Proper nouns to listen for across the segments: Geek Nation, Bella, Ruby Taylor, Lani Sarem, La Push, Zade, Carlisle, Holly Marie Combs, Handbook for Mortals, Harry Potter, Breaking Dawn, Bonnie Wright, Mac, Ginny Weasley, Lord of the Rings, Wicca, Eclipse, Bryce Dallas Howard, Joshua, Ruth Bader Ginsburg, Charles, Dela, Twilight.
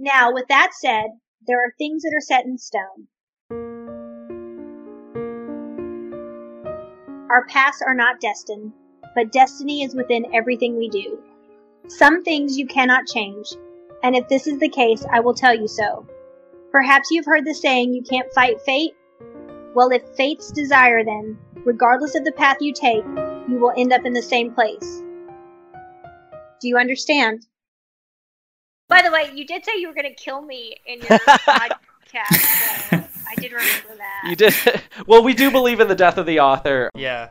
Now, with that said, there are things that are set in stone. Our paths are not destined, but destiny is within everything we do. Some things you cannot change, and if this is the case, I will tell you so. Perhaps you've heard the saying, you can't fight fate? Well, if fate's desire then, regardless of the path you take, you will end up in the same place. Do you understand? By the way, you did say you were going to kill me in your podcast, so I did remember that. You did. Well, we do believe in the death of the author. Yeah.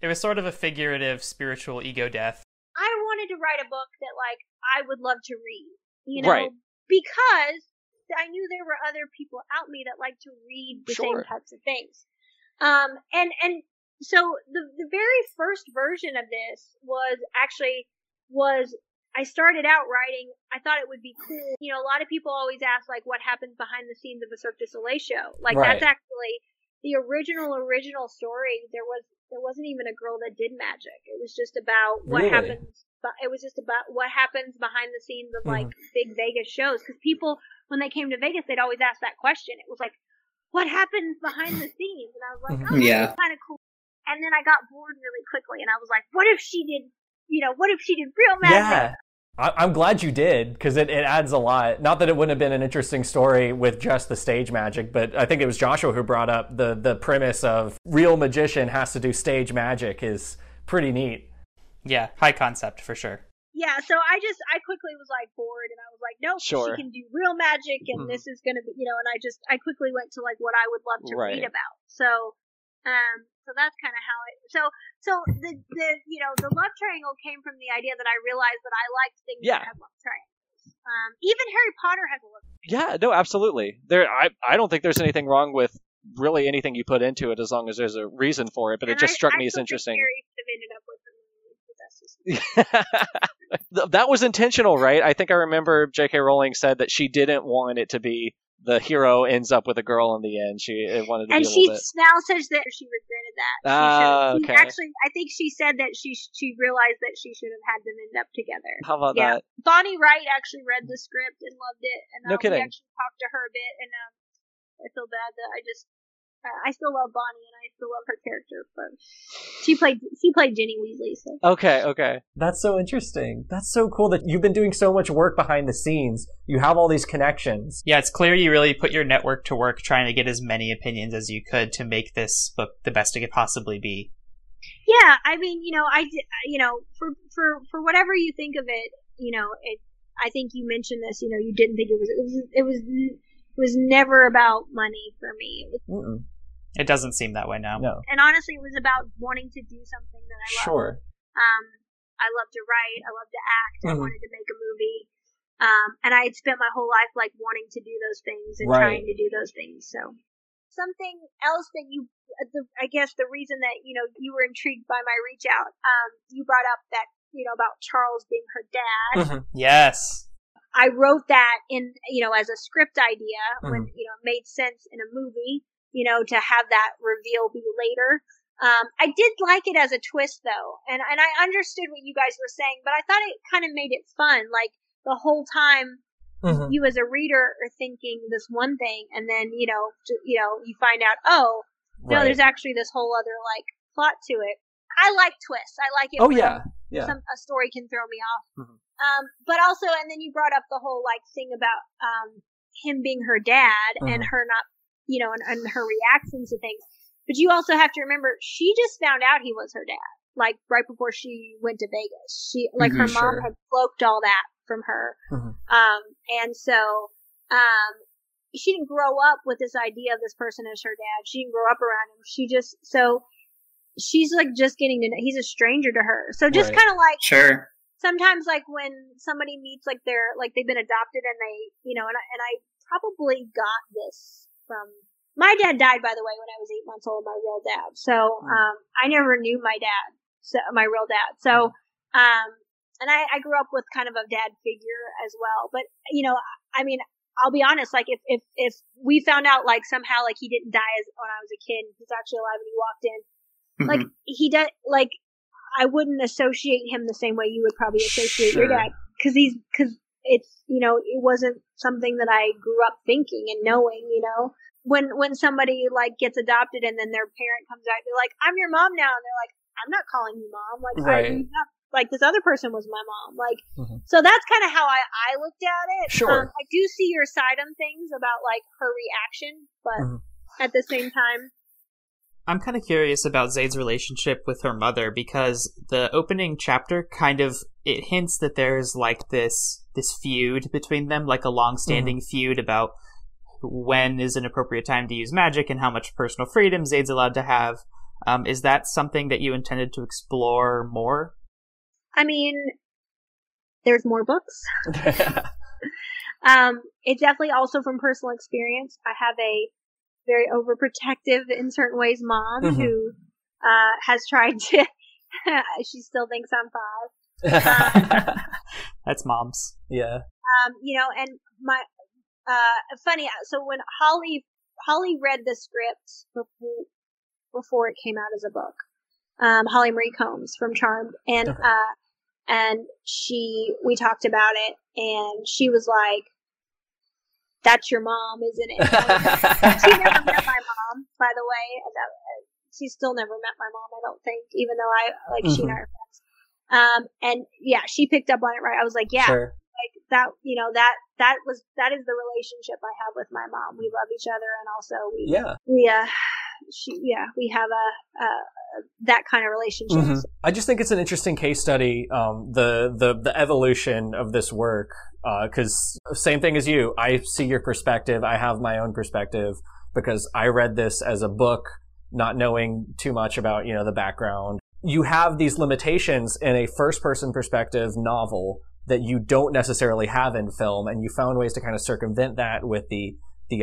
It was sort of a figurative spiritual ego death. I wanted to write a book that, like, I would love to read, you know, right. Because I knew there were other people out me that like to read the same types of things. And so the very first version of this was I started out writing. I thought it would be cool. You know, a lot of people always ask, like, what happens behind the scenes of a Cirque du Soleil show? Like, That's actually the original story. There wasn't even a girl that did magic. It was just about what happens. But it was just about what happens behind the scenes of, like, big Vegas shows. Because people, when they came to Vegas, they'd always ask that question. It was like, what happens behind the scenes? And I was like, oh, that's kind of cool. And then I got bored really quickly, and I was like, what if she did real magic? Yeah. I'm glad you did, because it adds a lot. Not that it wouldn't have been an interesting story with just the stage magic, but I think it was Joshua who brought up the premise of real magician has to do stage magic is pretty neat. Yeah, high concept for sure. Yeah, so I quickly was like bored, and I was like, nope, she can do real magic, and this is going to be, you know, and I quickly went to like what I would love to read about. So... so that's kind of how it, so the you know, the love triangle came from the idea that I realized that I liked things that have love triangles. Even Harry Potter has a love triangle. Yeah, no, absolutely. I don't think there's anything wrong with really anything you put into it as long as there's a reason for it, but it just struck me as interesting. Harry could have ended up with that was intentional, right? I think I remember J.K. Rowling said that she didn't want it to be the hero ends up with a girl in the end. Now says that she regretted that. Actually, I think she said that she realized that she should have had them end up together. How about that? Bonnie Wright actually read the script and loved it. And no kidding. We actually talked to her a bit, and I feel bad that I still love Bonnie and I still love her character, but she played Ginny Weasley. So. Okay. That's so interesting. That's so cool that you've been doing so much work behind the scenes. You have all these connections. Yeah, it's clear you really put your network to work trying to get as many opinions as you could to make this book the best it could possibly be. Yeah, I mean, you know, for whatever you think of it, you know, I think you mentioned this. You know, you didn't think it was never about money for me. It doesn't seem that way now. No. And honestly, it was about wanting to do something that I love. Sure. I love to write. I love to act. I wanted to make a movie. And I had spent my whole life like wanting to do those things and trying to do those things. So something else that I guess the reason that, you know, you were intrigued by my reach out, you brought up that, you know, about Charles being her dad. Yes. I wrote that in, you know, as a script idea when, you know, it made sense in a movie, you know, to have that reveal be later. I did like it as a twist though. And I understood what you guys were saying, but I thought it kind of made it fun. Like the whole time you as a reader are thinking this one thing and then, you know, you find out, oh, no, there's actually this whole other like plot to it. I like twists. I like it. Oh yeah. A story can throw me off. But also, and then you brought up the whole like thing about him being her dad and her not, you know, and her reactions to things. But you also have to remember, she just found out he was her dad, like right before she went to Vegas. She like her mom had cloaked all that from her, and so she didn't grow up with this idea of this person as her dad. She didn't grow up around him. She's like just getting to know. He's a stranger to her, so just kind of like Sometimes, like when somebody meets, like they're like they've been adopted, and they, you know, and I probably got this from my dad. Died, by the way, when I was 8 months old. My real dad, so I never knew my dad. So my real dad. So, and I grew up with kind of a dad figure as well. But you know, I mean, I'll be honest. Like if we found out like somehow like he didn't die as when I was a kid, he's actually alive, and he walked in. Like he does like. I wouldn't associate him the same way you would probably associate your dad, because it's, you know, it wasn't something that I grew up thinking and knowing, you know. When somebody, like, gets adopted and then their parent comes out, they're like, I'm your mom now. And they're like, I'm not calling you mom. Like, right. Like, this other person was my mom. Like, mm-hmm. So that's kind of how I looked at it. Sure. I do see your side on things about, like, her reaction, but mm-hmm. at the same time. I'm kind of curious about Zade's relationship with her mother, because the opening chapter kind of, it hints that there's, like, this feud between them, like a long-standing mm-hmm. feud about when is an appropriate time to use magic and how much personal freedom Zade's allowed to have. Is that something that you intended to explore more? I mean, there's more books. It's definitely also from personal experience. I have a very overprotective, in certain ways, mom mm-hmm. who has tried to... she still thinks I'm 5. That's moms. Yeah. You know, and my... funny, so when Holly read the script before it came out as a book, Holly Marie Combs from Charmed, and okay. We talked about it, and she was like, "That's your mom, isn't it?" She never met my mom, by the way. She's still never met my mom, I don't think, even though I like mm-hmm. she and I are friends. And yeah, she picked up on it right. I was like, yeah. Sure. Like that, you know, that is the relationship I have with my mom. We love each other, and also we have a that kind of relationship. Mm-hmm. I just think it's an interesting case study, the evolution of this work, because same thing as you, I see your perspective. I have my own perspective because I read this as a book, not knowing too much about, you know, the background. You have these limitations in a first-person perspective novel that you don't necessarily have in film, and you found ways to kind of circumvent that with the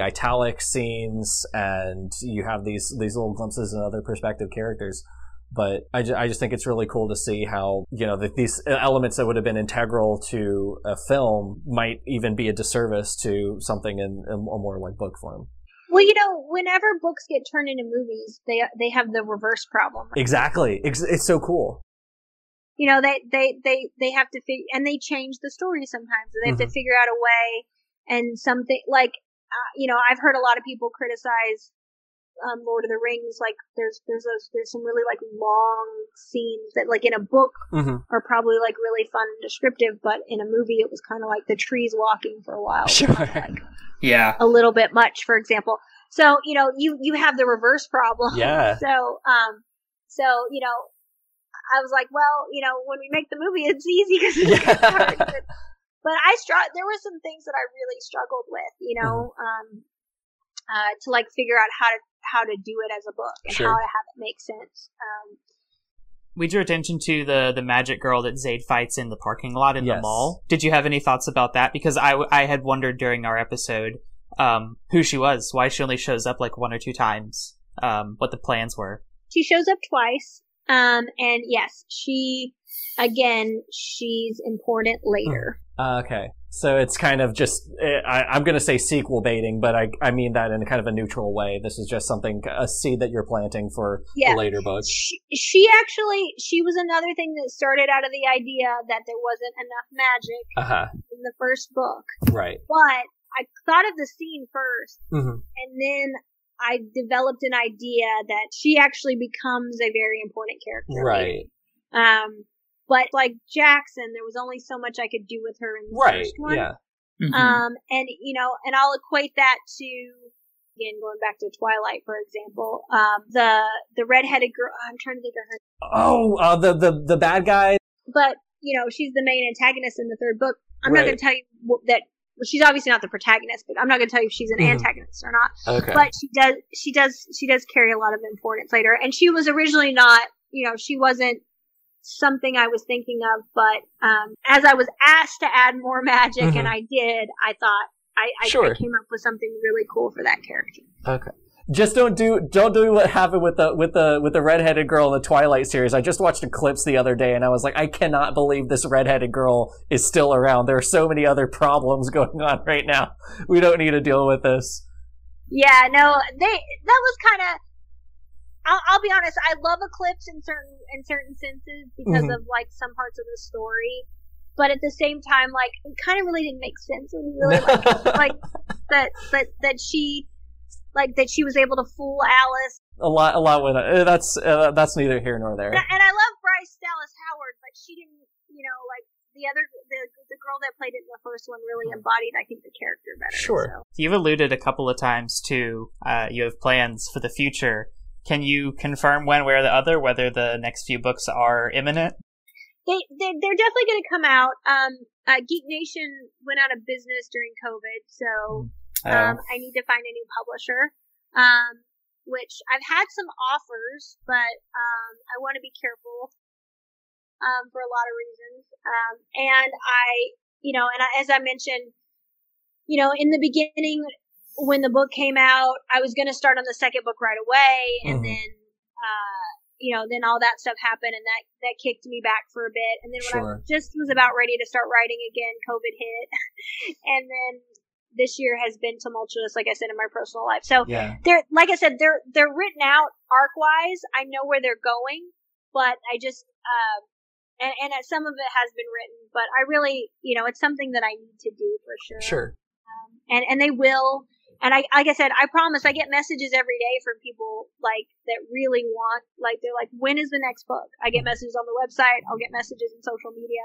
italic scenes, and you have these little glimpses and other perspective characters. But I just think it's really cool to see how, you know, these elements that would have been integral to a film might even be a disservice to something in a more like book form. Well, you know, whenever books get turned into movies, they have the reverse problem. Right? Exactly. It's so cool. You know, they have to figure, and they change the story sometimes. They have mm-hmm. to figure out a way, and something like, you know, I've heard a lot of people criticize Lord of the Rings. Like, there's some really like long scenes that like in a book mm-hmm. are probably like really fun and descriptive, but in a movie it was kind of like the trees walking for a while. Sure. Like, yeah. A little bit much, for example. So, you know, you have the reverse problem. Yeah. So you know. I was like, well, you know, when we make the movie, it's easy because it's hard. But there were some things that I really struggled with, you know, mm-hmm. To like figure out how to do it as a book and sure. how to have it make sense. We drew attention to the magic girl that Zade fights in the parking lot in yes. the mall. Did you have any thoughts about that? Because I had wondered during our episode who she was, why she only shows up like one or two times, what the plans were. She shows up twice. And yes, she's important later. Okay. So it's kind of just, I'm going to say sequel baiting, but I mean that in kind of a neutral way. This is just something, a seed that you're planting for yeah. the later book. She was another thing that started out of the idea that there wasn't enough magic uh-huh. in the first book. Right. But I thought of the scene first mm-hmm. and then I developed an idea that she actually becomes a very important character. Right. But like Jackson, there was only so much I could do with her in the right. first one. Yeah. Mm-hmm. And you know, and I'll equate that to, again, going back to Twilight, for example, the redheaded girl, I'm trying to think of her. Oh, the bad guy. But you know, she's the main antagonist in the third book. I'm right. not going to tell you that. Well, she's obviously not the protagonist, but I'm not going to tell you if she's an mm-hmm. antagonist or not. Okay. But she does carry a lot of importance later. And she was originally not, you know, she wasn't something I was thinking of. But as I was asked to add more magic, mm-hmm. and I did, I thought I came up with something really cool for that character. Okay. Just don't do what happened with the redheaded girl in the Twilight series. I just watched Eclipse the other day, and I was like, I cannot believe this redheaded girl is still around. There are so many other problems going on right now. We don't need to deal with this. Yeah, no, that was kind of. I'll be honest. I love Eclipse in certain senses because mm-hmm. of like some parts of the story, But at the same time, like, it kind of really didn't make sense. It really, that she was able to fool Alice. A lot with it. That's neither here nor there. And I love Bryce Dallas Howard, but she didn't, you know, like the girl that played it in the first one really embodied, I think, the character better. Sure. So. You've alluded a couple of times to you have plans for the future. Can you confirm one way or the other whether the next few books are imminent? They're definitely going to come out. Geek Nation went out of business during COVID, so I need to find a new publisher, which I've had some offers, but I want to be careful for a lot of reasons. As I mentioned, you know, in the beginning when the book came out, I was going to start on the second book right away, and then then all that stuff happened, and that kicked me back for a bit. And then when I just was about ready to start writing again, COVID hit. And then this year has been tumultuous, like I said, in my personal life. So they're, like I said, they're written out arc wise. I know where they're going, but I just, and some of it has been written, but I really, you know, it's something that I need to do for sure. Sure. And they will. And I, like I said, I promise I get messages every day from people like that really want, like, they're like, when is the next book? I get messages on the website. I'll get messages in social media.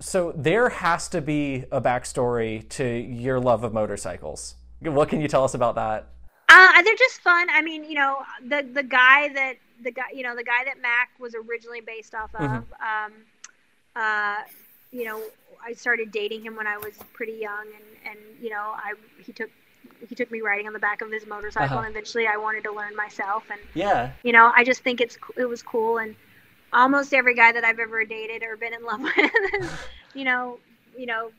So there has to be a backstory to your love of motorcycles. What can you tell us about that? They're just fun. I mean, you know, the guy that Mac was originally based off of, you know, I started dating him when I was pretty young, and you know, he took me riding on the back of his motorcycle, and eventually I wanted to learn myself. And you know, I just think it was cool. And almost every guy that I've ever dated or been in love with, you know,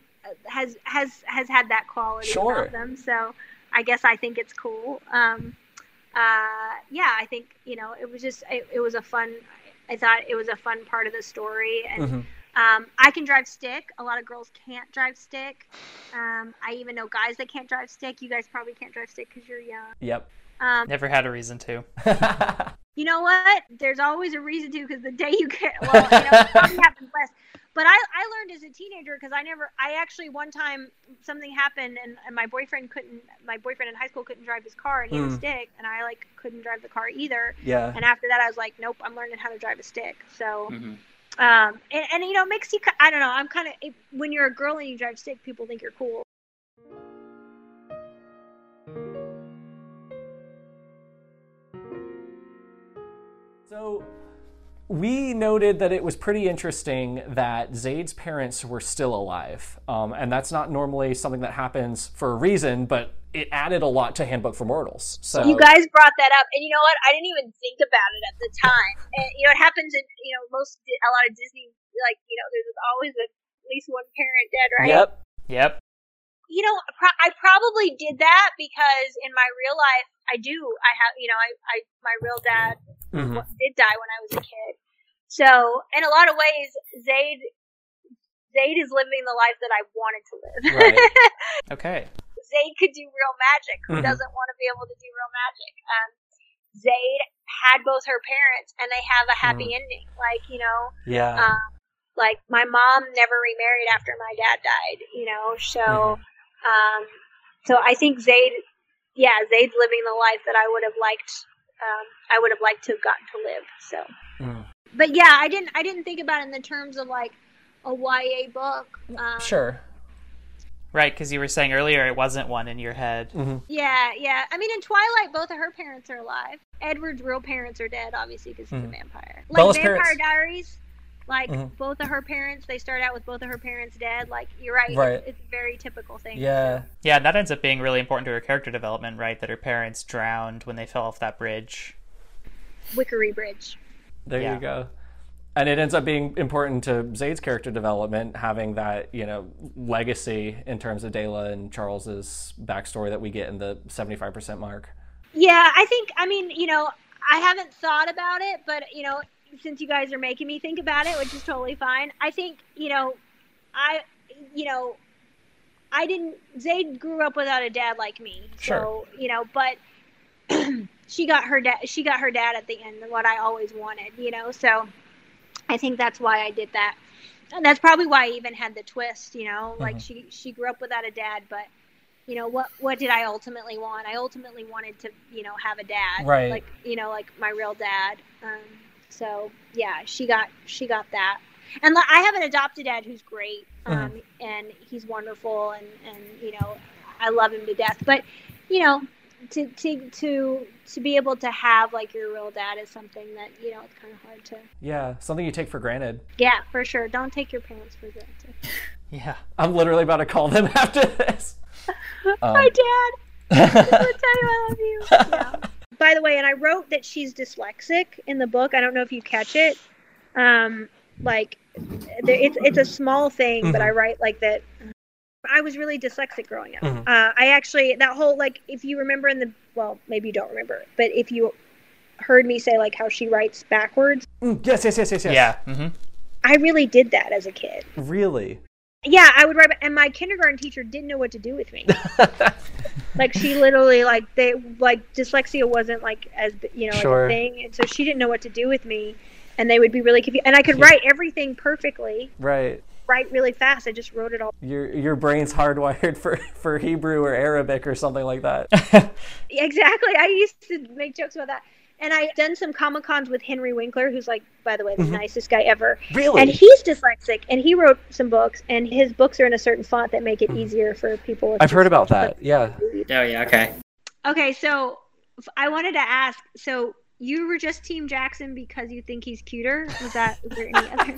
has had that quality about them. So I guess I think it's cool. I think, you know, it was just, I thought it was a fun part of the story. And, I can drive stick. A lot of girls can't drive stick. I even know guys that can't drive stick. You guys probably can't drive stick because you're young. Yep. Never had a reason to. You know what? There's always a reason to, because the day you can't, well, you know, it probably happens less. But I learned as a teenager, because I actually one time something happened, and my boyfriend in high school couldn't drive his car, and he had a stick, and I like couldn't drive the car either. Yeah. And after that, I was like, nope, I'm learning how to drive a stick. So. And you know, it makes you, I don't know, I'm kind of, when you're a girl and you drive stick, people think you're cool. So we noted that it was pretty interesting that Zade's parents were still alive. And that's not normally something that happens for a reason, but it added a lot to Handbook for Mortals. So you guys brought that up, and you know what? I didn't even think about it at the time. And, you know, it happens in, you know, a lot of Disney, like, you know, there's always at least one parent dead, right? Yep. You know, I probably did that because in my real life, my real dad did die when I was a kid. So in a lot of ways, Zade is living the life that I wanted to live. Right. Okay. Zade could do real magic. Who doesn't want to be able to do real magic? Zade had both her parents, and they have a happy ending. Like, you know, like my mom never remarried after my dad died. You know, so, so I think Zade's living the life that I would have liked. I would have liked to have gotten to live. So, but yeah, I didn't think about it in the terms of like a YA book. Sure. Right, because you were saying earlier it wasn't one in your head. Yeah. I mean, in Twilight, both of her parents are alive. Edward's real parents are dead, obviously, because he's a vampire. Like Bella's Vampire Diaries, like both of her parents, they start out with both of her parents dead. Like, you're right. It's a very typical thing. Yeah. So. Yeah, that ends up being really important to her character development, right? That her parents drowned when they fell off that bridge. Wickery Bridge. There you go. And it ends up being important to Zade's character development, having that, you know, legacy in terms of Dela and Charles's backstory that we get in the 75% mark. Yeah, I think, I mean, you know, I haven't thought about it, but, you know, since you guys are making me think about it, which is totally fine, I think, Zade grew up without a dad like me. So, you know, but she got her dad at the end, what I always wanted, you know, so... I think that's why I did that. And that's probably why I even had the twist, you know, like she grew up without a dad, but you know, what did I ultimately want? I ultimately wanted to, you know, have a dad, right? Like, you know, like my real dad. So yeah, she got that. And I have an adopted dad who's great. And he's wonderful. And, you know, I love him to death, but you know, to be able to have like your real dad is something that, you know, it's kind of hard to. Yeah. Something you take for granted. Yeah, for sure. Don't take your parents for granted. Yeah. I'm literally about to call them after this. Hi, Dad. I'm just gonna tell you I love you. Yeah. By the way, and I wrote that she's dyslexic in the book. I don't know if you catch it. Like it's a small thing, but I write like that. I was really dyslexic growing up. I actually, that whole, like, if you remember in the, well, maybe you don't remember, but if you heard me say, like, how she writes backwards. Yes. Yeah. Mm-hmm. I really did that as a kid. Really? Yeah, I would write, and my kindergarten teacher didn't know what to do with me. Like, she literally, like, dyslexia wasn't, like, as, you know, sure, like a thing, and so she didn't know what to do with me, and they would be really confused, and I could write everything perfectly. Right. Write really fast. I just wrote it all. Your brain's hardwired for Hebrew or Arabic or something like that. Exactly. I used to make jokes about that. And I've done some Comic-Cons with Henry Winkler, who's like, by the way, the nicest guy ever. Really? And he's dyslexic, and he wrote some books, and his books are in a certain font that make it easier for people. With I've heard about that. Yeah. Oh, yeah. Okay. Okay. So I wanted to ask, so you were just Team Jackson because you think he's cuter? Was there any other?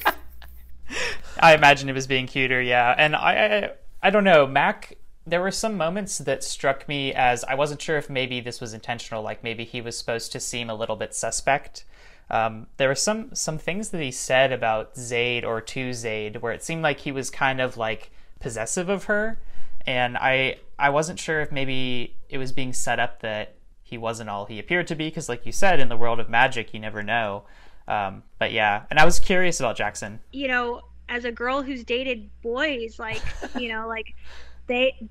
I imagine it was being cuter, yeah. And I don't know, Mac, there were some moments that struck me as, I wasn't sure if maybe this was intentional, like maybe he was supposed to seem a little bit suspect. There were some things that he said about Zade or to Zade where it seemed like he was kind of like possessive of her. And I wasn't sure if maybe it was being set up that he wasn't all he appeared to be, because like you said, in the world of magic, you never know. But yeah, and I was curious about Jackson. You know, as a girl who's dated boys, like, you know, like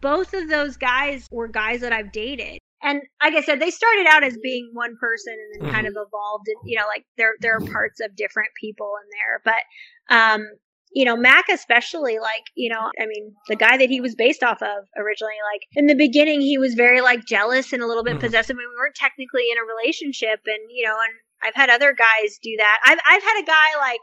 both of those guys were guys that I've dated. And like I said, they started out as being one person and then kind of evolved. And, you know, like there are parts of different people in there. But, you know, Mac especially, like, you know, I mean, the guy that he was based off of originally, like in the beginning, he was very like jealous and a little bit possessive. I mean, we weren't technically in a relationship and, you know, and I've had other guys do that. I've had a guy like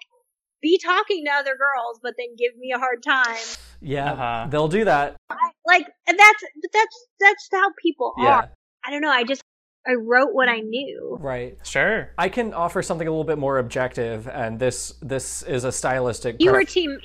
be talking to other girls, but then give me a hard time. Yeah, they'll do that. That's how people are. I don't know. I wrote what I knew. Right. Sure. I can offer something a little bit more objective, and this is a stylistic. You're Team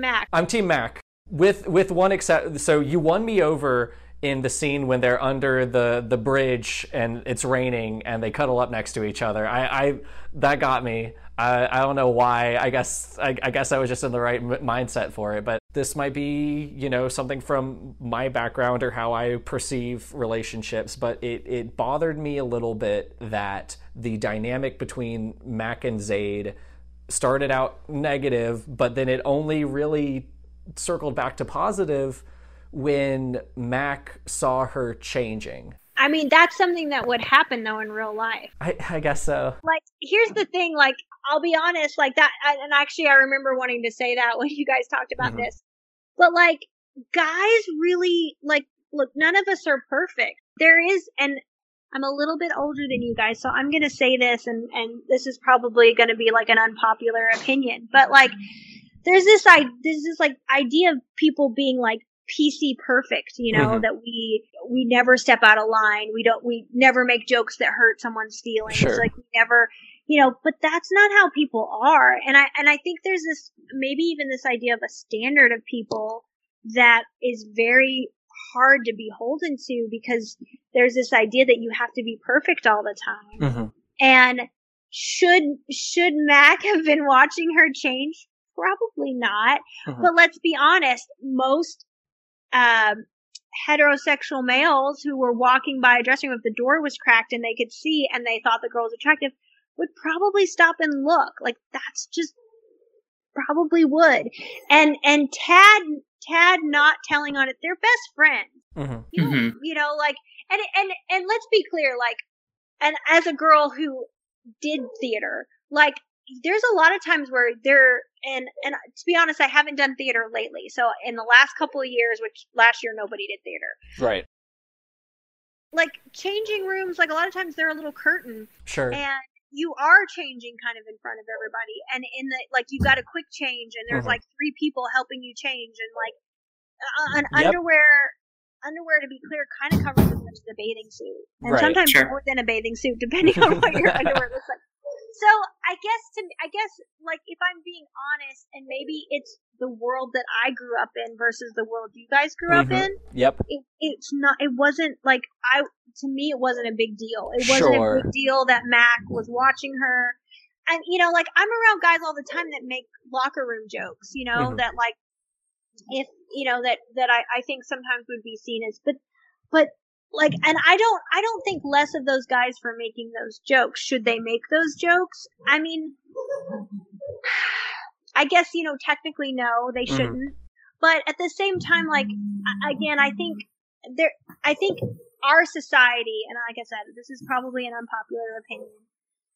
Mac. I'm Team Mac. With one except, so you won me over in the scene when they're under the bridge and it's raining and they cuddle up next to each other. I that got me. I don't know why. I guess I was just in the right mindset for it. But this might be, you know, something from my background or how I perceive relationships. But it bothered me a little bit that the dynamic between Mac and Zade started out negative, but then it only really circled back to positive when Mac saw her changing. I mean, that's something that would happen though in real life. I guess so. Like, here's the thing, like, I'll be honest, like that, and actually I remember wanting to say that when you guys talked about this, but like, guys really, like, look, none of us are perfect. There is, and I'm a little bit older than you guys, so I'm going to say this, and this is probably going to be like an unpopular opinion, but like, there's this like idea of people being like, PC perfect, you know, that we never step out of line. We never make jokes that hurt someone's feelings. Sure. Like we never, you know, but that's not how people are. And I think there's this, maybe even this idea of a standard of people that is very hard to be beholden to, because there's this idea that you have to be perfect all the time. And should Mac have been watching her change? Probably not. But let's be honest, most heterosexual males who were walking by a dressing room, if the door was cracked and they could see and they thought the girl was attractive, would probably stop and look. Like, that's just probably would. And Tad not telling on it, they're best friends. You know, like, and let's be clear, like, and as a girl who did theater, like, there's a lot of times where there And to be honest, I haven't done theater lately. So in the last couple of years, which last year nobody did theater. Right. Like changing rooms, like a lot of times they're a little curtain. Sure. And you are changing kind of in front of everybody. And in the, like, you've got a quick change and there's like three people helping you change. And like an underwear, to be clear, kind of covers as much as a bathing suit. And sometimes more than a bathing suit, depending on what your underwear looks like. So I guess, like, if I'm being honest, and maybe it's the world that I grew up in versus the world you guys grew up in. Yep. It wasn't a big deal. It wasn't a big deal that Mac was watching her. And, you know, like, I'm around guys all the time that make locker room jokes, you know, that, like, if, you know, that I think sometimes would be seen as, but, like, and I don't think less of those guys for making those jokes. Should they make those jokes? I mean, I guess, you know, technically no, they shouldn't. But at the same time, like, again, I think our society, and like I said, this is probably an unpopular opinion,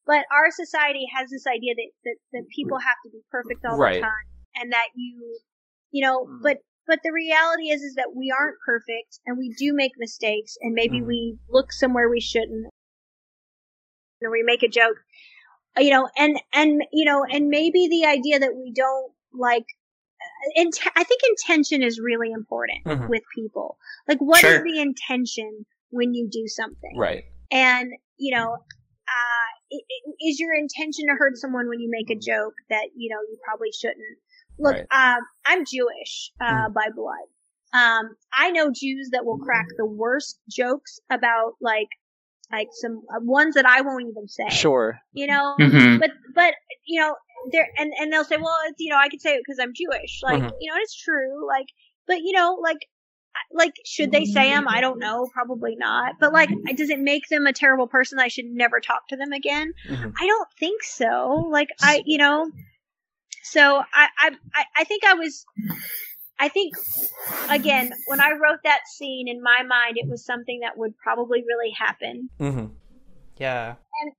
but our society has this idea that people have to be perfect all the time, and that you know, but the reality is that we aren't perfect, and we do make mistakes, and maybe we look somewhere we shouldn't, or we make a joke, you know, and you know, and maybe the idea that we don't like, I think intention is really important with people. Like, what is the intention when you do something? Right. And, you know, is your intention to hurt someone when you make a joke that, you know, you probably shouldn't? Look, I'm Jewish by blood. I know Jews that will crack the worst jokes about like some ones that I won't even say. Sure. You know, but you know, they're and they'll say, well, it's, you know, I can say it because I'm Jewish. Like, you know, it's true. Like, but you know, like should they say them? I don't know. Probably not. But like, does it make them a terrible person? I should never talk to them again. I don't think so. Like, I, you know. So I think again, when I wrote that scene, in my mind, it was something that would probably really happen. Yeah.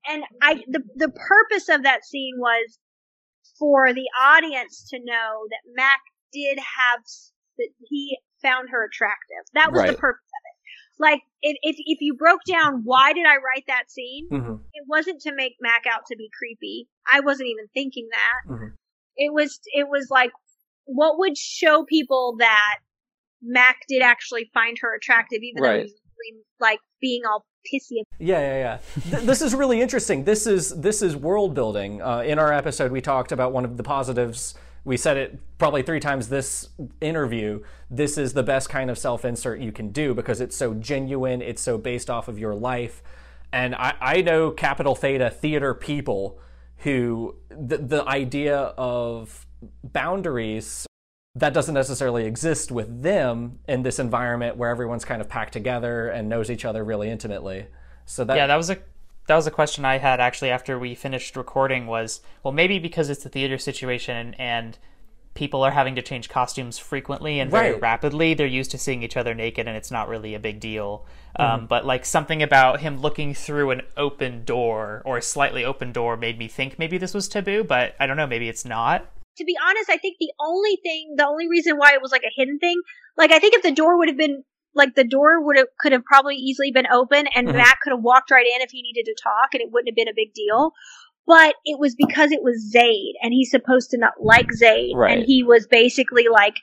And I, the purpose of that scene was for the audience to know that Mac did have, that he found her attractive. That was the purpose of it. Like, if you broke down, why did I write that scene? It wasn't to make Mac out to be creepy. I wasn't even thinking that. It was like, what would show people that Mac did actually find her attractive, even though he's really, like, being all pissy. Yeah. This is really interesting. This is world building. In our episode, we talked about one of the positives. We said it probably 3 times this interview. This is the best kind of self-insert you can do because it's so genuine. It's so based off of your life. And I know capital Theta theater people who the idea of boundaries, that doesn't necessarily exist with them in this environment where everyone's kind of packed together and knows each other really intimately. So that was a question I had actually after we finished recording was, well, maybe because it's a theater situation and people are having to change costumes frequently and very rapidly, they're used to seeing each other naked and it's not really a big deal. But like something about him looking through an open door or a slightly open door made me think maybe this was taboo, but I don't know, maybe it's not. To be honest, I think the only reason why it was like a hidden thing, like I think if the door would have been, like the door could have probably easily been open and Matt could have walked right in if he needed to talk and it wouldn't have been a big deal. But it was because it was Zade, and he's supposed to not like Zade, and he was basically, like,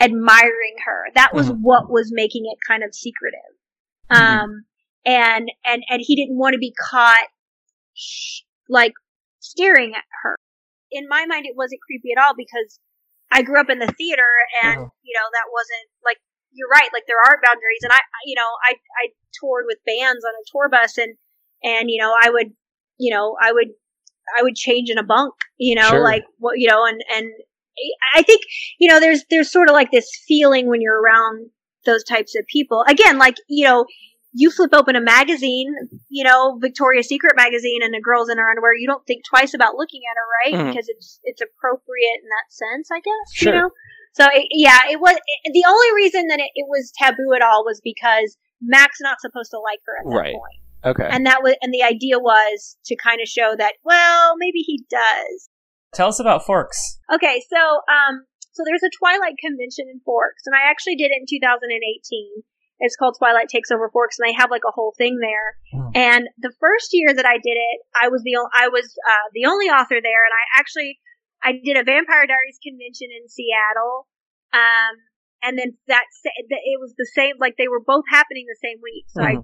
admiring her. That was what was making it kind of secretive. And he didn't want to be caught, like, staring at her. In my mind, it wasn't creepy at all, because I grew up in the theater, and, you know, that wasn't, like, you're right, like, there are boundaries, and I toured with bands on a tour bus, and you know, I would change in a bunk, you know, like, what, you know, and I think, you know, there's sort of like this feeling when you're around those types of people. Again, like, you know, you flip open a magazine, you know, Victoria's Secret magazine, and a girl's in her underwear. You don't think twice about looking at her, right? Because it's appropriate in that sense, I guess, you know? So it was the only reason that it was taboo at all was because Mac's not supposed to like her at that point. Okay. And the idea was to kind of show that, well, maybe he does. Tell us about Forks. Okay, so there's a Twilight convention in Forks, and I actually did it in 2018. It's called Twilight Takes Over Forks, and they have like a whole thing there. Oh. And the first year that I did it, I was the only author there, and I did a Vampire Diaries convention in Seattle. And then it was the same, like they were both happening the same week. So I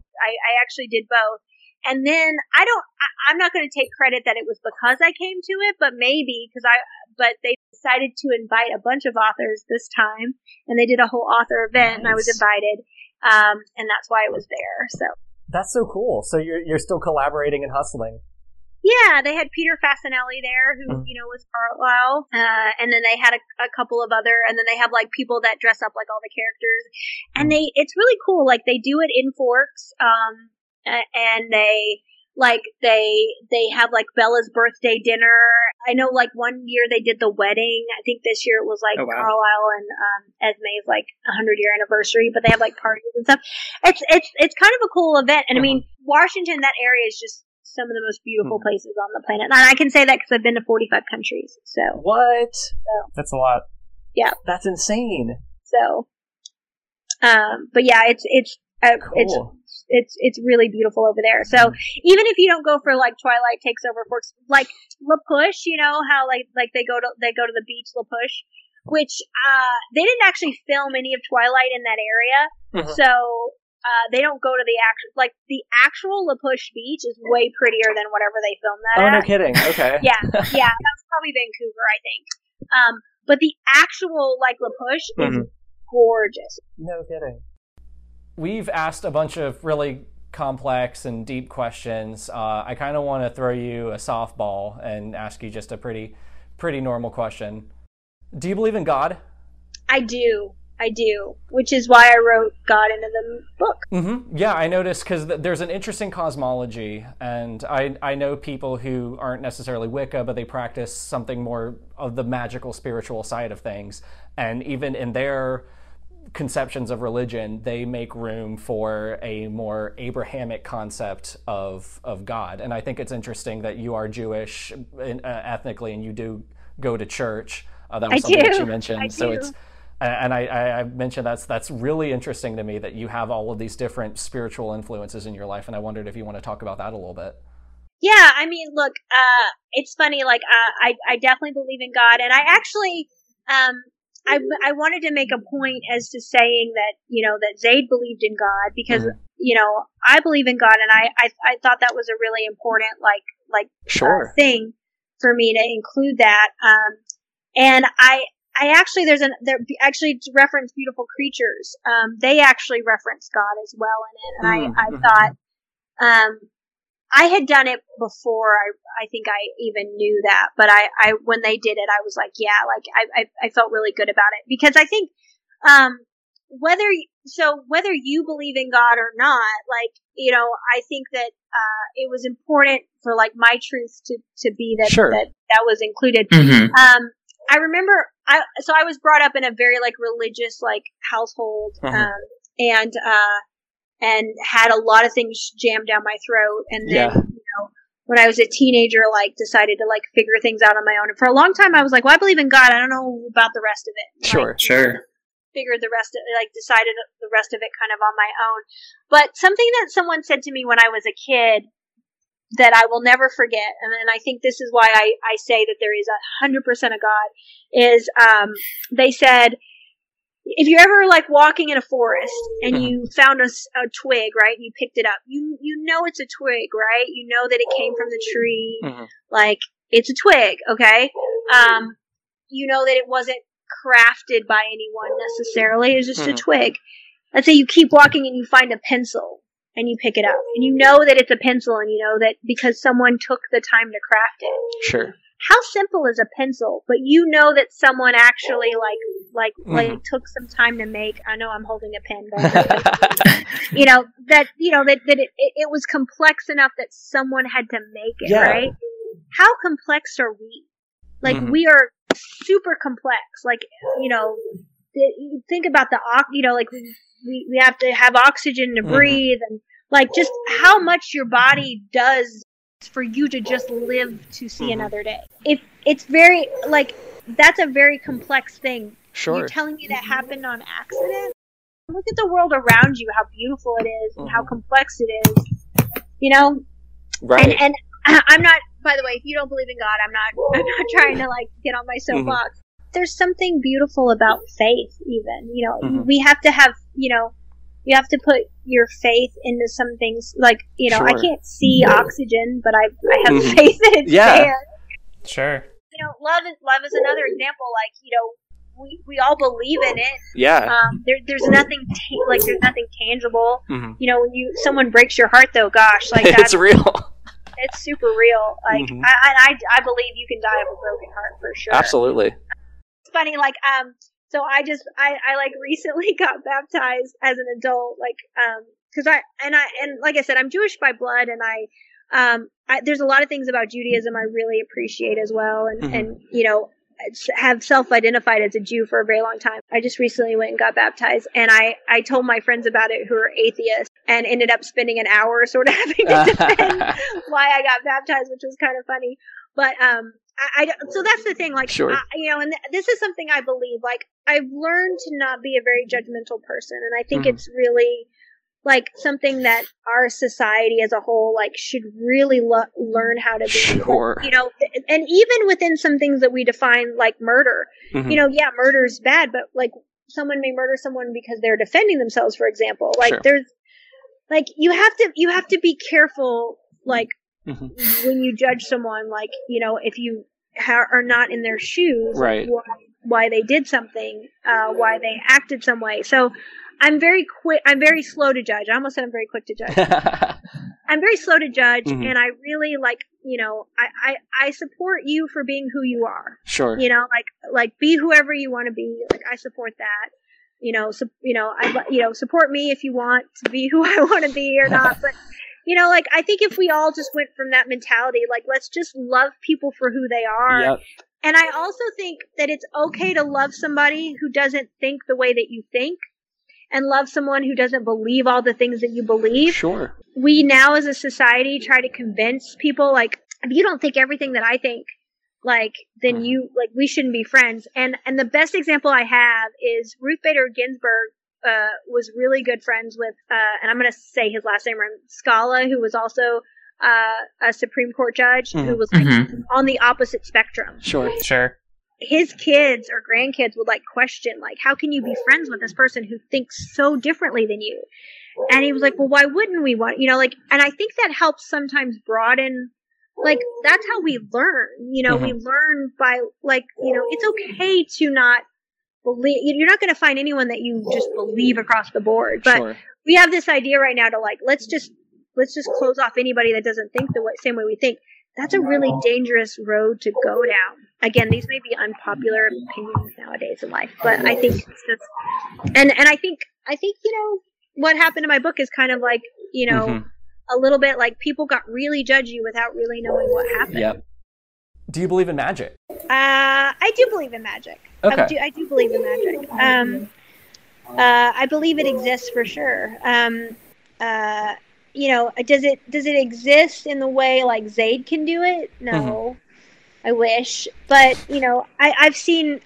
actually did both. And then I'm not going to take credit that it was because I came to it, but maybe but they decided to invite a bunch of authors this time, and they did a whole author event. Nice. And I was invited. And that's why it was there. So that's so cool. So you're still collaborating and hustling. Yeah, they had Peter Fascinelli there, who, was Carlisle. And then they had a couple of other, and then they have like people that dress up like all the characters. And it's really cool. Like they do it in Forks. And they have like Bella's birthday dinner. I know like one year they did the wedding. I think this year it was like Carlisle and Esme's like 100-year anniversary, but they have like parties and stuff. It's kind of a cool event. And I mean, Washington, that area is just some of the most beautiful places on the planet. And I can say that because I've been to 45 countries. So what? So, that's a lot. Yeah. That's insane. So, but yeah, cool. It's really beautiful over there. So even if you don't go for like Twilight Takes Over Forks, like La Push, you know how like they go to the beach, La Push, which they didn't actually film any of Twilight in that area. Mm-hmm. So they don't go to the actual La Push beach is way prettier than whatever they filmed that. Oh, no kidding. Okay. yeah, that was probably Vancouver, I think. But the actual like La Push is gorgeous. No kidding. We've asked a bunch of really complex and deep questions. I kind of want to throw you a softball and ask you just a pretty normal question. Do you believe in God? I do, which is why I wrote God into the book. Mm-hmm. Yeah, I noticed because there's an interesting cosmology, and I know people who aren't necessarily Wicca, but they practice something more of the magical, spiritual side of things, and even in their conceptions of religion, they make room for a more Abrahamic concept of God. And I think it's interesting that you are Jewish ethnically, and you do go to church. That was something that you mentioned. I mentioned that's really interesting to me that you have all of these different spiritual influences in your life. And I wondered if you want to talk about that a little bit. Yeah, I mean, look, it's funny. Like, I definitely believe in God, and I actually. I wanted to make a point as to saying that, that Zade believed in God because, I believe in God, and I thought that was a really important, thing for me to include that. And I actually, to reference Beautiful Creatures, they actually reference God as well in it. And I thought, I had done it before. I think I even knew that, but I when they did it, I was like, yeah, like I felt really good about it because I think, whether you believe in God or not, like, I think that, it was important for like my truth to be that was included. Mm-hmm. I remember so I was brought up in a very like religious, like household, and had a lot of things jammed down my throat. And then, when I was a teenager, like decided to like figure things out on my own. And for a long time I was like, well, I believe in God. I don't know about the rest of it. Sure. Figured the rest of it, like decided the rest of it kind of on my own. But something that someone said to me when I was a kid that I will never forget. And then I think this is why I say that there is 100% of God is, they said, if you're ever like walking in a forest and you found a twig, right? And you picked it up. You know it's a twig, right? You know that it came from the tree. Mm-hmm. Like it's a twig, okay? You know that it wasn't crafted by anyone necessarily. It's just a twig. Let's say you keep walking and you find a pencil and you pick it up. And you know that it's a pencil, and you know that because someone took the time to craft it. Sure. How simple is a pencil? But you know that someone actually like took some time to make. I know I'm holding a pen, but it was complex enough that someone had to make it, right? How complex are we? Like we are super complex. Like think about the like we have to have oxygen to breathe, and like just how much your body does for you to just live to see another day. It's very, like, that's a very complex thing. Sure. You're telling me that happened on accident? Look at the world around you, how beautiful it is and how complex it is, you know? Right. And I'm not, by the way, if you don't believe in God, I'm not trying to, like, get on my soapbox. There's something beautiful about faith, even, you know? We have to have, you know, you have to put your faith into some things, like, you know, I can't see oxygen, but I have faith that it's there. Sure. You know, love is another example, like, you know, we all believe in it. Yeah. There's nothing tangible. You know, when someone breaks your heart, though, gosh, like that's, it's real. It's super real. Like I believe you can die of a broken heart for sure. Absolutely. It's funny, like so I like recently got baptized as an adult, like because I like I said, I'm Jewish by blood, and I there's a lot of things about Judaism I really appreciate as well, and and you know, have self-identified as a Jew for a very long time. I just recently went and got baptized, and I told my friends about it who are atheists, and ended up spending an hour sort of having to defend why I got baptized, which was kind of funny. But so that's the thing, like, you know, and this is something I believe, like, I've learned to not be a very judgmental person, and I think it's really, like, something that our society as a whole, like, should really learn how to be, like, you know, and even within some things that we define, like murder, you know, yeah, murder is bad, but, like, someone may murder someone because they're defending themselves, for example, like, there's, like, you have to be careful, like, when you judge someone, like, you know, if you are not in their shoes, right, why they did something, why they acted some way. So I'm very slow to judge. I almost said I'm very quick to judge. I'm very slow to judge, and I really, like, you know, I support you for being who you are. Sure. You know, like be whoever you want to be. Like, I support that. You know, support me if you want to be who I want to be or not. But you know, like, I think if we all just went from that mentality, like, let's just love people for who they are. Yep. And I also think that it's okay to love somebody who doesn't think the way that you think, and love someone who doesn't believe all the things that you believe. Sure. We now as a society try to convince people, like, if you don't think everything that I think, like, then you, like, we shouldn't be friends. And the best example I have is Ruth Bader Ginsburg was really good friends with, and I'm going to say his last name, Scalia, who was also a Supreme Court judge, who was, like, on the opposite spectrum. Sure, sure. His kids or grandkids would, like, question, like, how can you be friends with this person who thinks so differently than you? And he was like, well, why wouldn't we want, you know, like, and I think that helps sometimes broaden, like, that's how we learn, you know, we learn by, like, you know, it's okay to not believe, you're not going to find anyone that you just believe across the board, but we have this idea right now to, like, let's just close off anybody that doesn't think the same way we think. That's a really dangerous road to go down. Again, these may be unpopular opinions nowadays in life, but I think it's just, and I think, you know, what happened in my book is kind of like, you know, a little bit like people got really judgy without really knowing what happened. Yep. Do you believe in magic? I do believe in magic. Okay. I do believe in magic. I believe it exists for sure. You know, does it exist in the way like Zade can do it? No, I wish. But you know,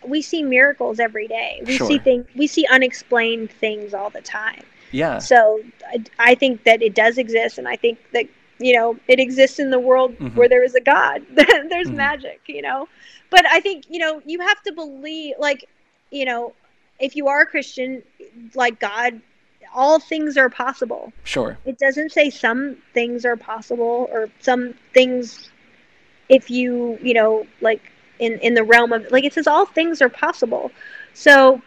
we see miracles every day. We see things, we see unexplained things all the time. Yeah. So I think that it does exist, and I think that, you know, it exists in the world where there is a God. There's magic, you know. But I think, you know, you have to believe, like, you know, if you are a Christian, like, God, all things are possible. Sure. It doesn't say some things are possible or some things if you, you know, like in the realm of, like, it says all things are possible. So,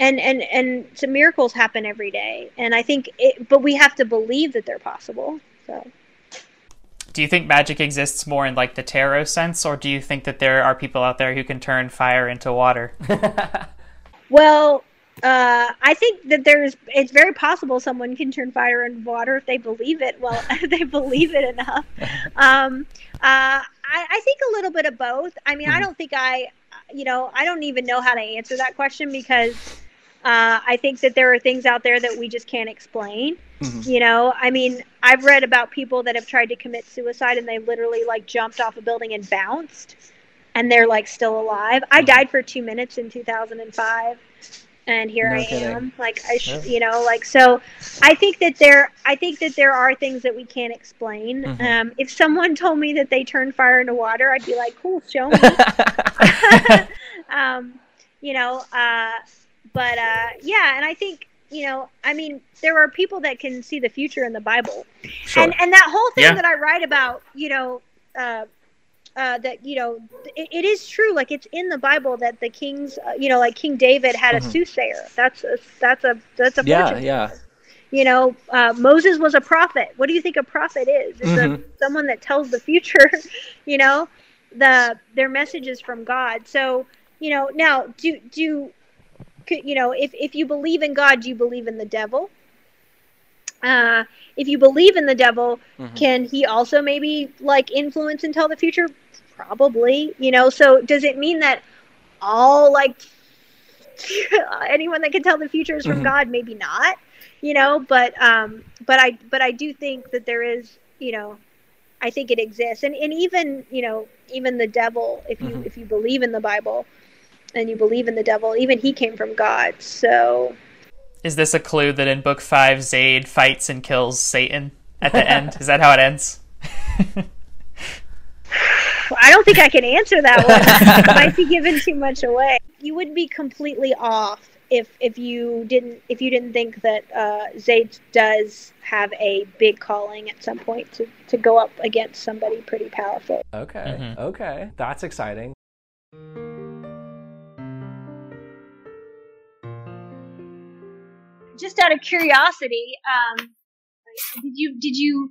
and some miracles happen every day. And I think but we have to believe that they're possible. So. Do you think magic exists more in, like, the tarot sense, or do you think that there are people out there who can turn fire into water? Well, I think that it's very possible someone can turn fire into water if they believe it. Well, if they believe it enough. I think a little bit of both. I mean, I don't even know how to answer that question because I think that there are things out there that we just can't explain. Mm-hmm. You know, I mean, I've read about people that have tried to commit suicide and they literally like jumped off a building and bounced and they're like still alive. Mm-hmm. I died for 2 minutes in 2005 and here I am. Like, you know, like, so I think that there are things that we can't explain. Mm-hmm. If someone told me that they turned fire into water, I'd be like, cool, show me. You know, But yeah, and I think, you know, I mean, there are people that can see the future in the Bible. Sure. And that whole thing that I write about, you know, that, you know, it is true. Like, it's in the Bible that the kings, you know, like King David had a soothsayer. That's a fortune. Yeah. You know, Moses was a prophet. What do you think a prophet is? It's someone that tells the future, you know, their messages from God. So, you know, now you know, if you believe in God, do you believe in the devil? If you believe in the devil, can he also maybe like influence and tell the future? Probably, you know. So does it mean that all like anyone that can tell the future is from God? Maybe not, you know. But I do think that there is, you know, I think it exists, and even, you know, even the devil, if you believe in the Bible. And you believe in the devil, even he came from God, so... Is this a clue that in Book 5, Zade fights and kills Satan at the end? Is that how it ends? I don't think I can answer that one. I might be giving too much away. You would be completely off if you didn't think that Zade does have a big calling at some point to go up against somebody pretty powerful. Okay, okay. That's exciting. Just out of curiosity, did you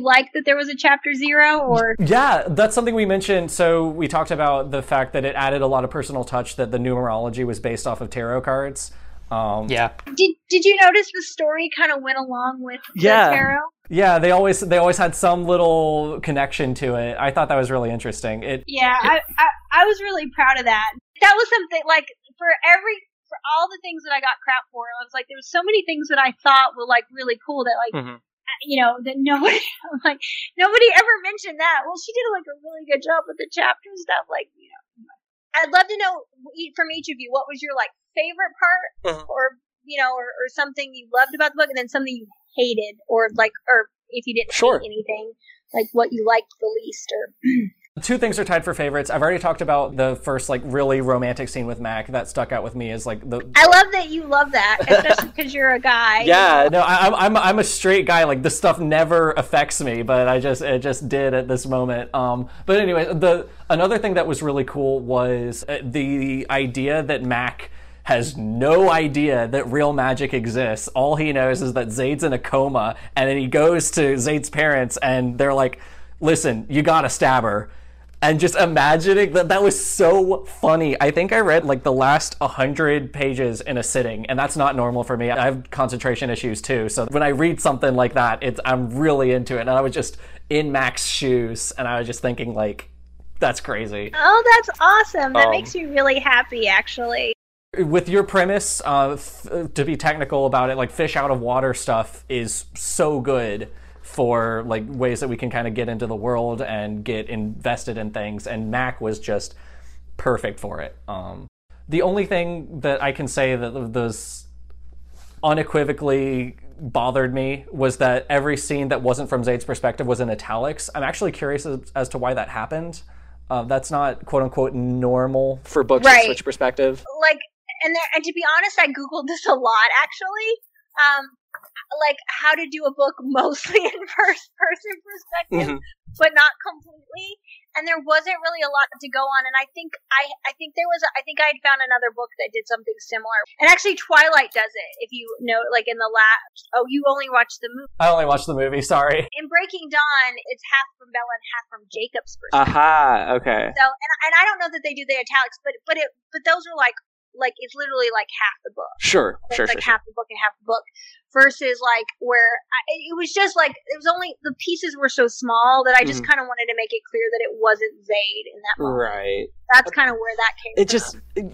like that there was a chapter 0? Or yeah, that's something we mentioned. So we talked about the fact that it added a lot of personal touch, that the numerology was based off of tarot cards. Yeah. Did you notice the story kind of went along with the tarot? Yeah, they always had some little connection to it. I thought that was really interesting. I was really proud of that. That was something like for all the things that I got crap for, I was like, there was so many things that I thought were like really cool that like, you know, that nobody ever mentioned that. Well, she did like a really good job with the chapter stuff. Like, you know, I'd love to know from each of you, what was your like favorite part or, you know, or something you loved about the book and then something you hated or like, or if you didn't hate anything, like what you liked the least or... Two things are tied for favorites. I've already talked about the first, like, really romantic scene with Mac that stuck out with me as, like, the... I love that you love that, especially because you're a guy. Yeah, no, I'm a straight guy. Like, this stuff never affects me, but it just did at this moment. But anyway, another thing that was really cool was the idea that Mac has no idea that real magic exists. All he knows is that Zade's in a coma, and then he goes to Zade's parents, and they're like, listen, you gotta stab her. And just imagining that was so funny. I think I read like the last 100 pages in a sitting, and that's not normal for me. I have concentration issues too. So when I read something like that, I'm really into it. And I was just in Mac's shoes, and I was just thinking like, that's crazy. Oh, that's awesome. That makes me really happy, actually. With your premise, to be technical about it, like fish out of water stuff is so good for like ways that we can kind of get into the world and get invested in things, and Mac was just perfect for it. The only thing that I can say that those unequivocally bothered me was that every scene that wasn't from Zade's perspective was in italics. I'm actually curious as to why that happened. That's not quote unquote normal for books to switch perspective. Like, and to be honest, I googled this a lot actually. Like how to do a book mostly in first person perspective, but not completely. And there wasn't really a lot to go on. And I think I had found another book that did something similar. And actually Twilight does it. If you know, like in the last, you only watched the movie. I only watched the movie. Sorry. In Breaking Dawn, it's half from Bella and half from Jacob's perspective. Aha. Okay. So, and I don't know that they do the italics, but those are like it's literally like half the book. Sure. It's half the book and half the book. versus like where it was just like, it was only, the pieces were so small that I just kind of wanted to make it clear that it wasn't Zade in that moment. Right. That's kind of where that came from. It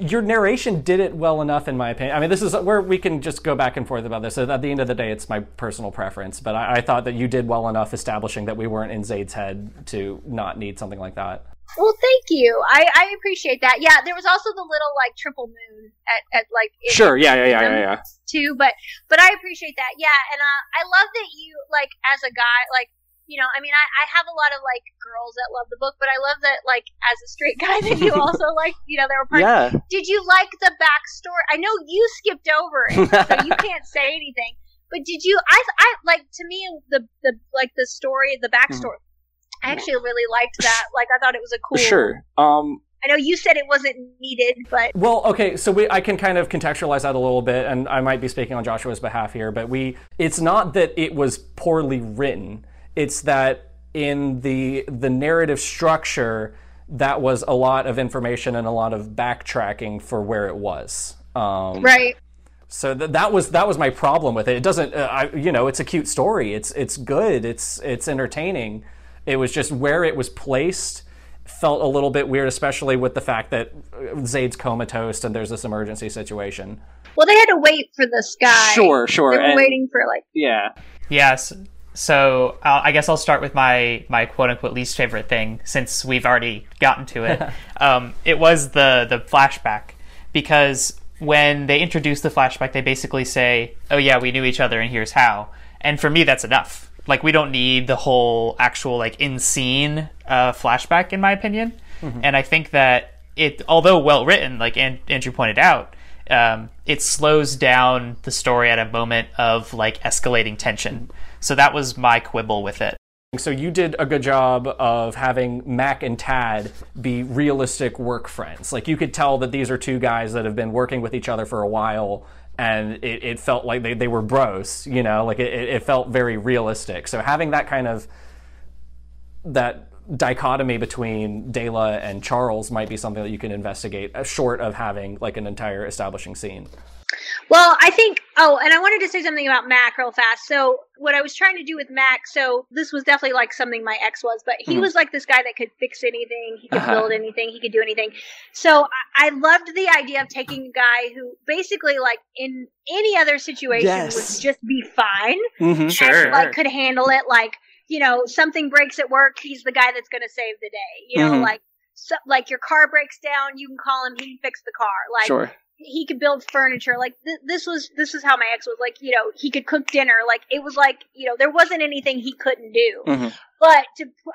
just, your narration did it well enough, in my opinion. I mean, this is where we can just go back and forth about this. At the end of the day, it's my personal preference, but I thought that you did well enough establishing that we weren't in Zade's head to not need something like that. Well, thank you. I appreciate that. Yeah, there was also the little like triple moon at like sure, yeah too. But I appreciate that. Yeah, and I love that you like as a guy like. You know, I mean, I have a lot of, like, girls that love the book, but I love that, like, as a straight guy that you also, like, you know, there were parts. Yeah. Did you like the backstory? I know you skipped over it, so you can't say anything. But did you, I like, to me, the story, the backstory, I actually really liked that. Like, I thought it was a cool. Sure. I know you said it wasn't needed, but... Well, okay, so I can kind of contextualize that a little bit, and I might be speaking on Joshua's behalf here, but it's not that it was poorly written. It's that in the narrative structure, that was a lot of information and a lot of backtracking for where it was. Right. So that was my problem with it. It doesn't, it's a cute story. It's good. It's entertaining. It was just where it was placed felt a little bit weird, especially with the fact that Zade's comatose and there's this emergency situation. Well, they had to wait for this guy. Sure. They were waiting for like... Yeah. Yes. So I guess I'll start with my quote-unquote least favorite thing, since we've already gotten to it. It was the flashback, because when they introduce the flashback, they basically say, oh yeah, we knew each other and here's how. And for me, that's enough. Like, we don't need the whole actual, like, in-scene flashback, in my opinion. Mm-hmm. And I think that it, although well-written, like Andrew pointed out, it slows down the story at a moment of, like, escalating tension. So that was my quibble with it. So you did a good job of having Mac and Tad be realistic work friends. Like, you could tell that these are two guys that have been working with each other for a while, and it felt like they were bros, you know? Like, it felt very realistic. So having that kind of... that dichotomy between Dela and Charles might be something that you can investigate, short of having, like, an entire establishing scene. Well, I think, and I wanted to say something about Mac real fast. So what I was trying to do with Mac, so this was definitely like something my ex was, but he was like this guy that could fix anything, he could build anything, he could do anything. So I loved the idea of taking a guy who basically like in any other situation would just be fine. Mm-hmm. Sure. And, like, could handle it. Like, you know, something breaks at work, he's the guy that's going to save the day. You know, like, so, like, your car breaks down, you can call him, he can fix the car. Like, sure. He could build furniture. Like, this is how my ex was. Like, you know, he could cook dinner. Like, it was like, you know, there wasn't anything he couldn't do. Mm-hmm. But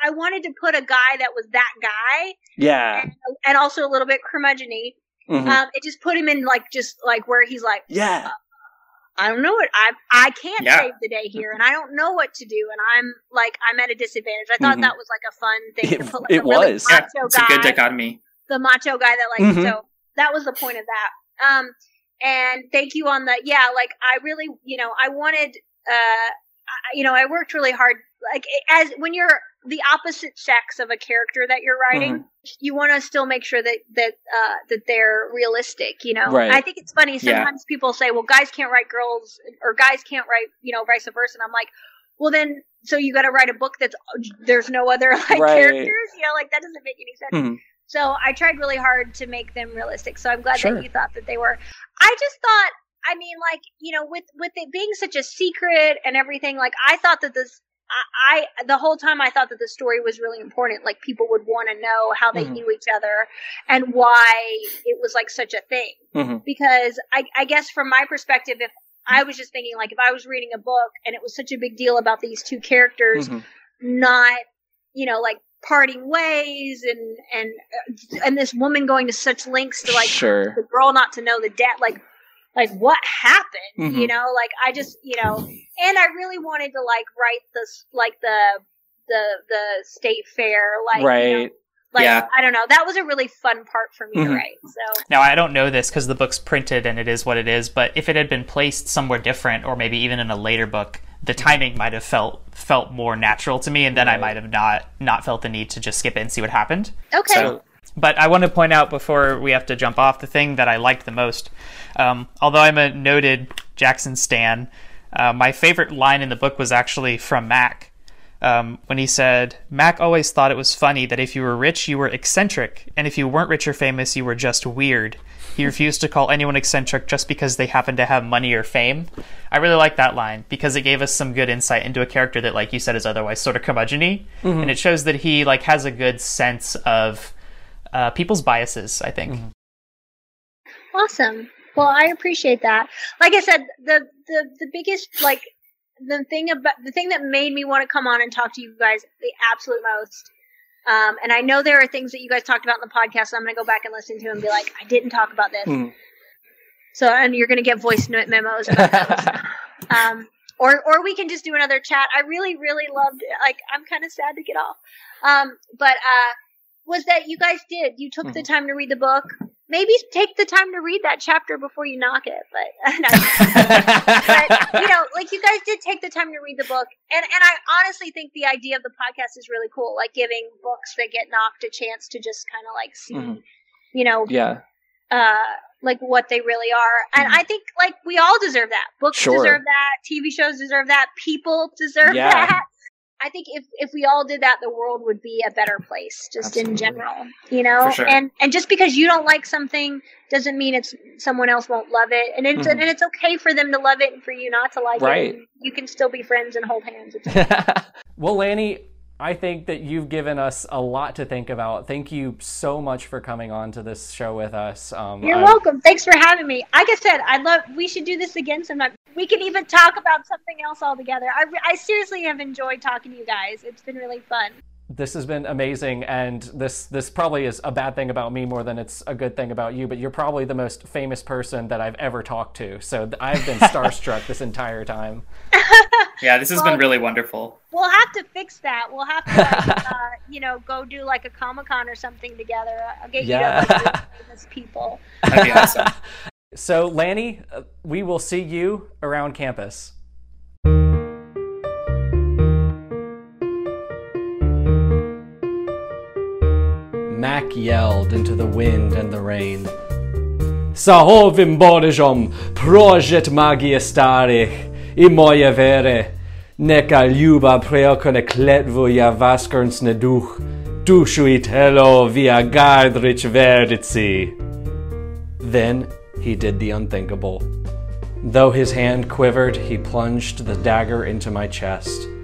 I wanted to put a guy that was that guy. Yeah. And also a little bit curmudgeon-y. Mm-hmm. It just put him in like, just like where he's like, yeah, I don't know what I can't save the day here, and I don't know what to do, and I'm at a disadvantage. I thought that was like a fun thing to put. Like, it was really macho it's guy, a good dichotomy. The macho guy that like so that was the point of that. And thank you on the, yeah, like, I really, you know, I wanted, you know, I worked really hard, like, as when you're the opposite sex of a character that you're writing, you want to still make sure that they're realistic, you know? Right. I think it's funny. Sometimes people say, well, guys can't write girls, or guys can't write, you know, vice versa. And I'm like, well then, so you got to write a book that's, there's no other like characters, you know, like that doesn't make any sense. Mm-hmm. So I tried really hard to make them realistic. So I'm glad that you thought that they were. I just thought, I mean, like, you know, with it being such a secret and everything, like, I thought that this, I the whole time I thought that the story was really important. Like, people would want to know how they knew each other and why it was like such a thing. Mm-hmm. Because I guess from my perspective, if I was just thinking, like, if I was reading a book and it was such a big deal about these two characters, not, you know, like, parting ways and this woman going to such lengths to like the girl not to know the debt, like what happened, you know, like I just, you know, and I really wanted to like write this, like the state fair, like, you know, like, I don't know. That was a really fun part for me to write. So now I don't know this because the book's printed and it is what it is, but if it had been placed somewhere different or maybe even in a later book, the timing might have felt more natural to me, and then I might have not felt the need to just skip it and see what happened. Okay. So, but I want to point out before we have to jump off the thing that I liked the most. Although I'm a noted Jackson stan, My favorite line in the book was actually from Mac, when he said, "Mac always thought it was funny that if you were rich, you were eccentric, and if you weren't rich or famous, you were just weird. He refused to call anyone eccentric just because they happened to have money or fame." I really like that line because it gave us some good insight into a character that, like you said, is otherwise sort of curmudgeon-y. Mm-hmm. And it shows that he like has a good sense of people's biases, I think. Mm-hmm. Awesome. Well, I appreciate that. Like I said, the biggest like the thing that made me want to come on and talk to you guys the absolute most. And I know there are things that you guys talked about in the podcast, so I'm going to go back and listen to and be like, I didn't talk about this. Mm. So, and you're going to get voice memos about those. Or we can just do another chat. I really, really loved it. Like, I'm kind of sad to get off. But was that you guys did. You took the time to read the book. Maybe take the time to read that chapter before you knock it. But, you know, like you guys did take the time to read the book. And I honestly think the idea of the podcast is really cool. Like giving books that get knocked a chance to just kind of like see, you know, like what they really are. And I think like we all deserve that. Books deserve that. TV shows deserve that. People deserve that. I think if we all did that, the world would be a better place, just in general, you know. Sure. And just because you don't like something doesn't mean it's someone else won't love it, and it's and it's okay for them to love it and for you not to like it. And you can still be friends and hold hands. Well, Lanny, I think that you've given us a lot to think about. Thank you so much for coming on to this show with us. You're welcome. Thanks for having me. Like I said, we should do this again sometime. We can even talk about something else altogether. I seriously have enjoyed talking to you guys. It's been really fun. This has been amazing, and this probably is a bad thing about me more than it's a good thing about you, but you're probably the most famous person that I've ever talked to, so I've been starstruck this entire time. Yeah, this has been really wonderful. We'll have to fix that. We'll have to, you know, go do like a Comic-Con or something together. I'll get you to like famous people. That'd be awesome. So, Lanny, we will see you around campus. Mac yelled into the wind and the rain. Sahovim Boržom, prožet magije starih I moje vere. Neka ljuba preokone kletvu ja vaskrnsne duh, dušu I telo via gardrič verdici. Then he did the unthinkable. Though his hand quivered, he plunged the dagger into my chest.